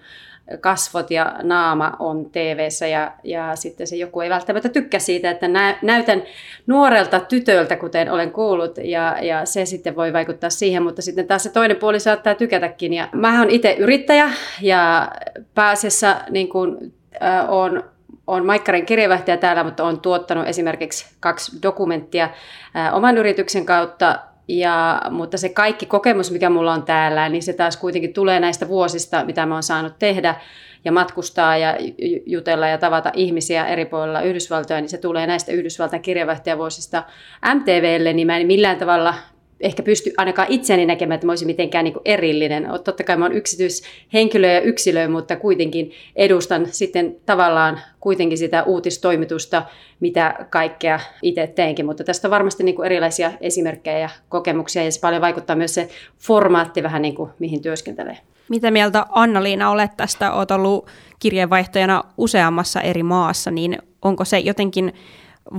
kasvot ja naama on TV:ssä ja sitten se joku ei välttämättä tykkää siitä, että näytän nuorelta tytöltä, kuten olen kuullut ja se sitten voi vaikuttaa siihen, mutta sitten taas se toinen puoli saattaa tykätäkin ja mä oon itse yrittäjä ja pääasiassa niin kuin on Maikkarin kirjeenvaihtaja täällä, mutta olen tuottanut esimerkiksi 2 dokumenttia oman yrityksen kautta. Mutta se kaikki kokemus, mikä mulla on täällä, niin se taas kuitenkin tulee näistä vuosista, mitä mä oon saanut tehdä ja matkustaa ja jutella ja tavata ihmisiä eri puolilla Yhdysvaltoja, niin se tulee näistä Yhdysvaltain kirjeenvaihtajavuosista MTVlle, niin mä en millään tavalla ehkä pysty ainakaan itseäni näkemään, että mä olisin mitenkään niin kuin erillinen. Totta kai mä oon yksityishenkilö ja yksilö, mutta kuitenkin edustan sitten tavallaan kuitenkin sitä uutistoimitusta, mitä kaikkea itse teenkin. Mutta tästä on varmasti niin kuin erilaisia esimerkkejä ja kokemuksia, ja se paljon vaikuttaa myös se formaatti vähän niin kuin mihin työskentelee. Mitä mieltä Anna-Liina olet tästä? Olet ollut kirjeenvaihtajana useammassa eri maassa, niin onko se jotenkin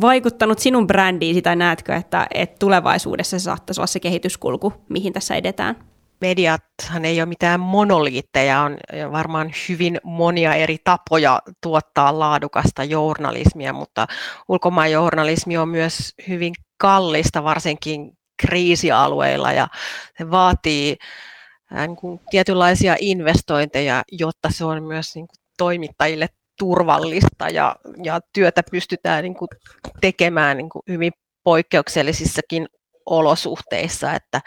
vaikuttanut sinun brändiisi tai näetkö, että tulevaisuudessa se saattaisi olla se kehityskulku, mihin tässä edetään? Mediathan ei ole mitään monoliitteja, on varmaan hyvin monia eri tapoja tuottaa laadukasta journalismia, mutta ulkomaanjournalismi on myös hyvin kallista, varsinkin kriisialueilla ja se vaatii niin kuin tietynlaisia investointeja, jotta se on myös niin kuin toimittajille turvallista ja työtä pystytään niin kuin tekemään niin kuin hyvin poikkeuksellisissakin olosuhteissa, että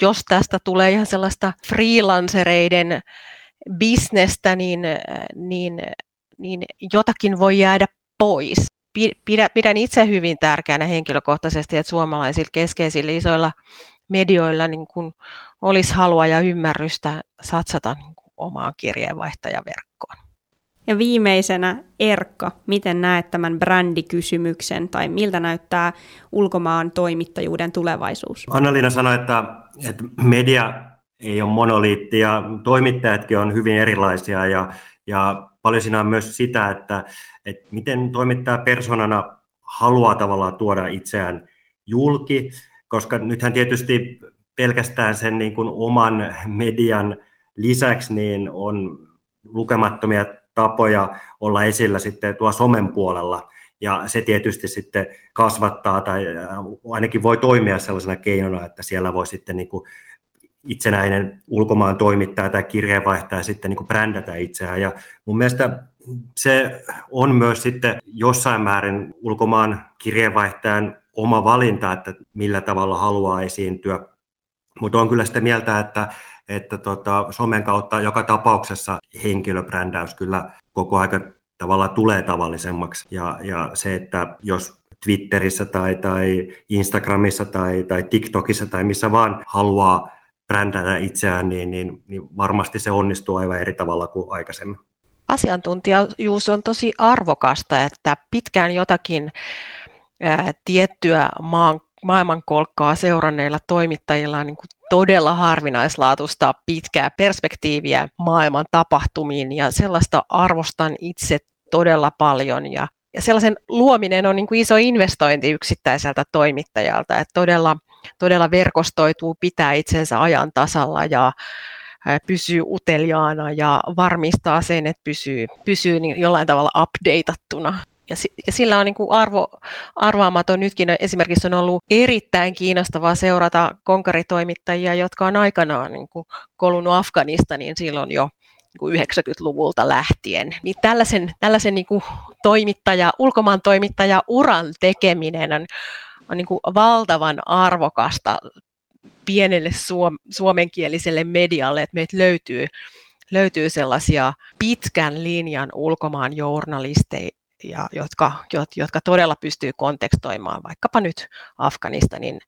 jos tästä tulee ihan sellaista freelancereiden bisnestä, niin jotakin voi jäädä pois. Pidän itse hyvin tärkeänä henkilökohtaisesti, että suomalaisilla keskeisillä isoilla medioilla niin kuin olisi halua ja ymmärrystä satsata niin kuin omaan kirjeenvaihtajaverkkoon. Ja viimeisenä Erkka, miten näet tämän brändikysymyksen tai miltä näyttää ulkomaan toimittajuuden tulevaisuus? Anna-Liina sanoi, että media ei ole monoliitti ja toimittajatkin on hyvin erilaisia ja paljon siinä on myös sitä, että miten toimittaja persoonana haluaa tavallaan tuoda itseään julki, koska nythän tietysti pelkästään sen niin kuin oman median lisäksi niin on lukemattomia tapoja olla esillä sitten tuolla somen puolella, ja se tietysti sitten kasvattaa tai ainakin voi toimia sellaisena keinona, että siellä voi sitten niin kuin itsenäinen ulkomaan toimittaja tai kirjeenvaihtaja sitten niin kuin brändätä itseään, ja mun mielestä se on myös sitten jossain määrin ulkomaan kirjeenvaihtajan oma valinta, että millä tavalla haluaa esiintyä, mutta on kyllä sitä mieltä, että somen kautta joka tapauksessa henkilöbrändäys kyllä koko aika tavallaan tulee tavallisemmaksi. Ja se, että jos Twitterissä tai Instagramissa tai TikTokissa tai missä vaan haluaa brändätä itseään, niin varmasti se onnistuu aivan eri tavalla kuin aikaisemmin. Asiantuntijuus on tosi arvokasta, että pitkään jotakin tiettyä maailmankolkkaa seuranneilla toimittajilla on niin kuin todella harvinaislaatuista pitkää perspektiiviä maailman tapahtumiin, ja sellaista arvostan itse todella paljon. Ja sellaisen luominen on niin kuin iso investointi yksittäiseltä toimittajalta, että todella verkostoituu, pitää itsensä ajan tasalla ja pysyy uteliaana ja varmistaa sen, että pysyy niin jollain tavalla updateattuna. Ja sillä on niin kuin arvaamaton nytkin. Esimerkiksi on ollut erittäin kiinnostavaa seurata konkaritoimittajia, jotka on aikanaan niin kuin kolunut Afganistaniin silloin jo niin kuin 90-luvulta lähtien. Niin tällaisen niin kuin ulkomaan toimittaja-uran tekeminen on niin kuin valtavan arvokasta pienelle suomenkieliselle medialle, että meiltä löytyy löytyy sellaisia pitkän linjan ulkomaan journalisteja, jotka todella pystyy kontekstoimaan vaikkapa nyt Afganistanin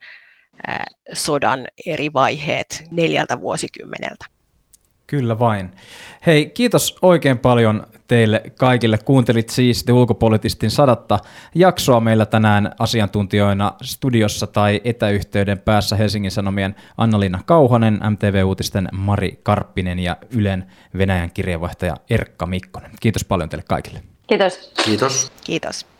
sodan eri vaiheet 4 vuosikymmeneltä. Kyllä vain. Hei, kiitos oikein paljon teille kaikille. Kuuntelit siis The Ulkopolitistin 100. jaksoa. Meillä tänään asiantuntijoina studiossa tai etäyhteyden päässä Helsingin Sanomien Anna-Liina Kauhanen, MTV Uutisten Mari Karppinen ja Ylen Venäjän kirjeenvaihtaja Erkka Mikkonen. Kiitos paljon teille kaikille. Kiitos. Kiitos. Kiitos.